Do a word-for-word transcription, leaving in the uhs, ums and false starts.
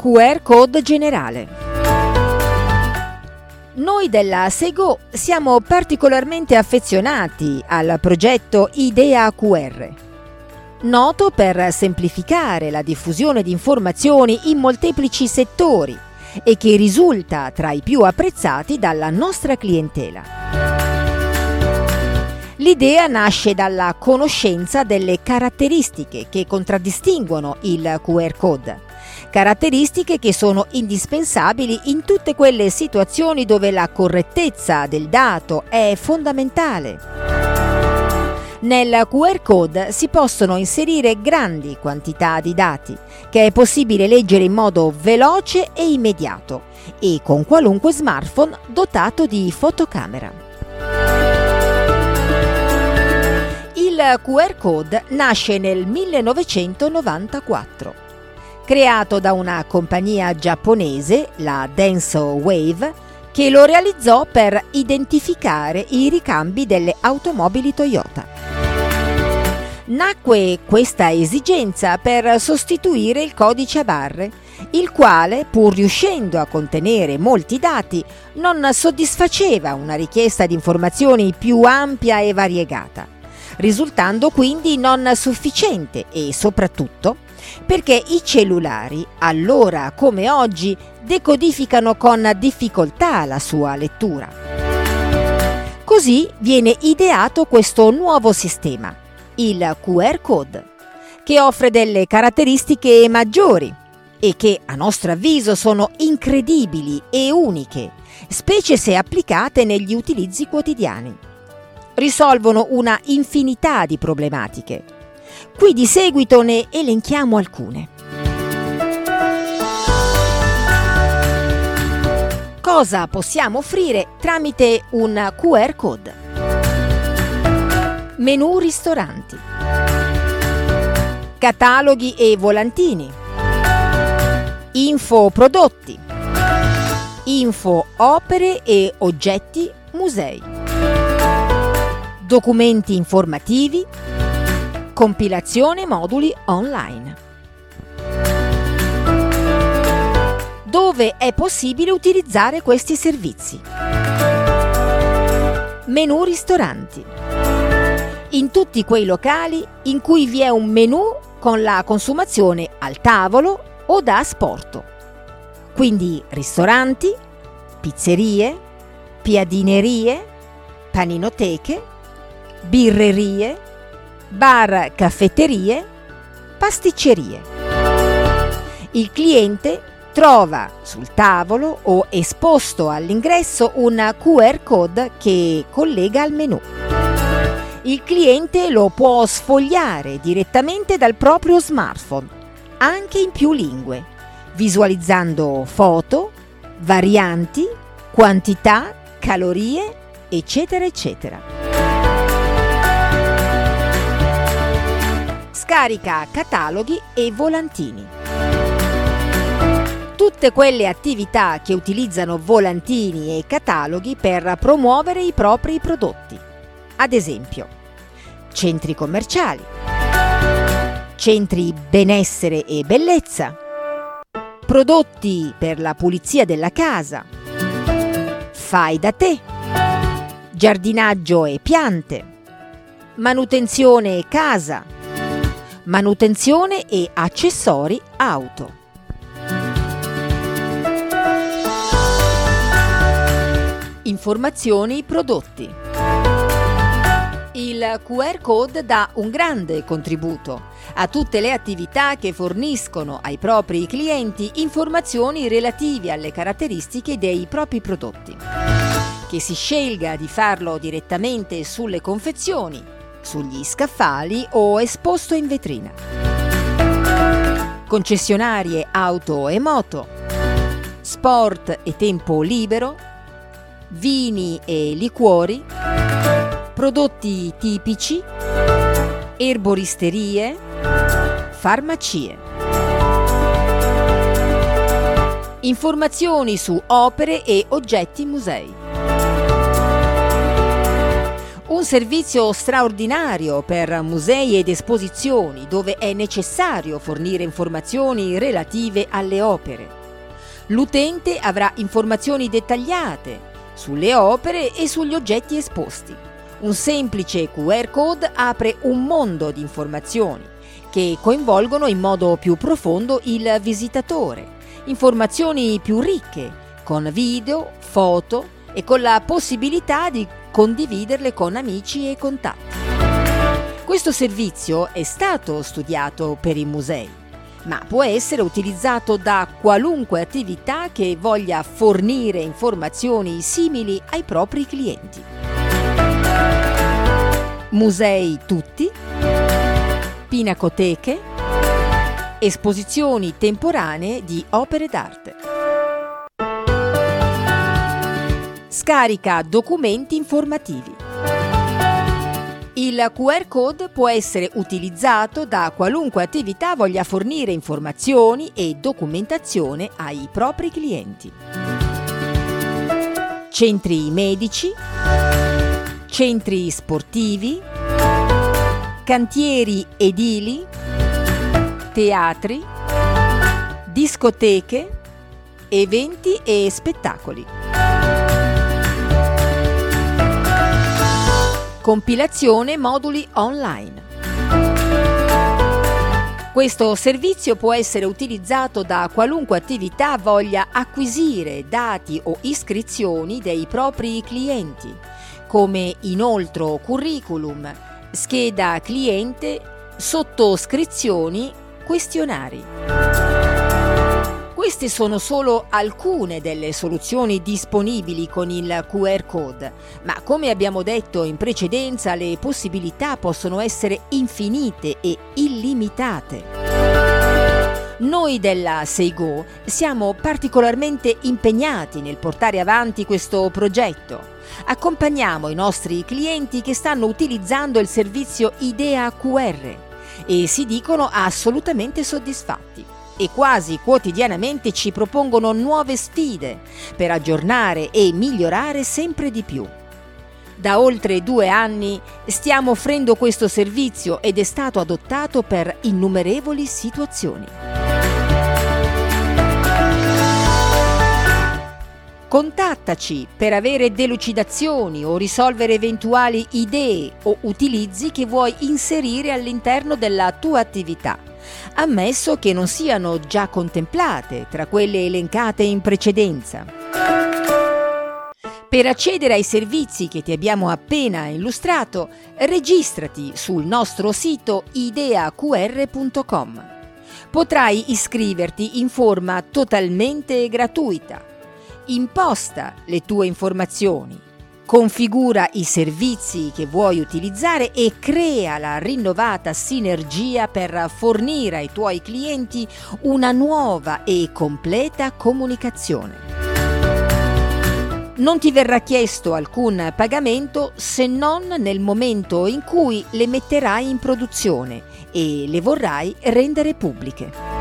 Q R Code generale. Noi della Sego siamo particolarmente affezionati al progetto IDEA Q R, noto per semplificare la diffusione di informazioni in molteplici settori e che risulta tra i più apprezzati dalla nostra clientela. L'idea nasce dalla conoscenza delle caratteristiche che contraddistinguono il Q R Code. Caratteristiche che sono indispensabili in tutte quelle situazioni dove la correttezza del dato è fondamentale. Nel Q R Code si possono inserire grandi quantità di dati, che è possibile leggere in modo veloce e immediato, e con qualunque smartphone dotato di fotocamera. Il Q R Code nasce nel millenovecentonovantaquattro. Creato da una compagnia giapponese, la Denso Wave, che lo realizzò per identificare i ricambi delle automobili Toyota. Nacque questa esigenza per sostituire il codice a barre, il quale, pur riuscendo a contenere molti dati, non soddisfaceva una richiesta di informazioni più ampia e variegata, risultando quindi non sufficiente e soprattutto perché i cellulari, allora come oggi, decodificano con difficoltà la sua lettura. Così viene ideato questo nuovo sistema, il Q R Code, che offre delle caratteristiche maggiori e che, a nostro avviso, sono incredibili e uniche, specie se applicate negli utilizzi quotidiani. Risolvono una infinità di problematiche. Qui di seguito ne elenchiamo alcune. Cosa possiamo offrire tramite un Q R Code? Menù ristoranti, cataloghi e volantini, info prodotti, info opere e oggetti musei, documenti informativi, compilazione moduli online. Dove è possibile utilizzare questi servizi? Menù ristoranti. In tutti quei locali in cui vi è un menù con la consumazione al tavolo o da asporto. Quindi ristoranti, pizzerie, piadinerie, paninoteche, birrerie, bar, caffetterie, pasticcerie. Il cliente trova sul tavolo o esposto all'ingresso un Q R Code che collega al menu. Il cliente lo può sfogliare direttamente dal proprio smartphone, anche in più lingue, visualizzando foto, varianti, quantità, calorie, eccetera, eccetera. Scarica cataloghi e volantini. Tutte quelle attività che utilizzano volantini e cataloghi per promuovere i propri prodotti. Ad esempio, centri commerciali, centri benessere e bellezza, prodotti per la pulizia della casa, fai da te, giardinaggio e piante, manutenzione e casa, manutenzione e accessori auto. Informazioni prodotti. Il Q R Code dà un grande contributo a tutte le attività che forniscono ai propri clienti informazioni relative alle caratteristiche dei propri prodotti. Che si scelga di farlo direttamente sulle confezioni, sugli scaffali o esposto in vetrina. Concessionarie auto e moto, sport e tempo libero, vini e liquori, prodotti tipici, erboristerie, farmacie. Informazioni su opere e oggetti musei. Un servizio straordinario per musei ed esposizioni, dove è necessario fornire informazioni relative alle opere. L'utente avrà informazioni dettagliate sulle opere e sugli oggetti esposti. Un semplice Q R code apre un mondo di informazioni che coinvolgono in modo più profondo il visitatore. Informazioni più ricche, con video, foto e con la possibilità di condividerle con amici e contatti. Questo servizio è stato studiato per i musei, ma può essere utilizzato da qualunque attività che voglia fornire informazioni simili ai propri clienti. Musei tutti, pinacoteche, esposizioni temporanee di opere d'arte. Scarica documenti informativi. Il Q R code può essere utilizzato da qualunque attività voglia fornire informazioni e documentazione ai propri clienti. Centri medici, centri sportivi, cantieri edili, teatri, discoteche, eventi e spettacoli. Compilazione moduli online. Questo servizio può essere utilizzato da qualunque attività voglia acquisire dati o iscrizioni dei propri clienti, come inoltro curriculum, scheda cliente, sottoscrizioni, questionari. Queste sono solo alcune delle soluzioni disponibili con il Q R code, ma come abbiamo detto in precedenza, le possibilità possono essere infinite e illimitate. Noi della Sego siamo particolarmente impegnati nel portare avanti questo progetto. Accompagniamo i nostri clienti che stanno utilizzando il servizio IDEA Q R e si dicono assolutamente soddisfatti. E quasi quotidianamente ci propongono nuove sfide per aggiornare e migliorare sempre di più. Da oltre due anni stiamo offrendo questo servizio ed è stato adottato per innumerevoli situazioni. Contattaci per avere delucidazioni o risolvere eventuali idee o utilizzi che vuoi inserire all'interno della tua attività, ammesso che non siano già contemplate tra quelle elencate in precedenza. Per accedere ai servizi che ti abbiamo appena illustrato, registrati sul nostro sito idea q r punto com. Potrai iscriverti in forma totalmente gratuita. Imposta le tue informazioni. Configura i servizi che vuoi utilizzare e crea la rinnovata sinergia per fornire ai tuoi clienti una nuova e completa comunicazione. Non ti verrà chiesto alcun pagamento se non nel momento in cui le metterai in produzione e le vorrai rendere pubbliche.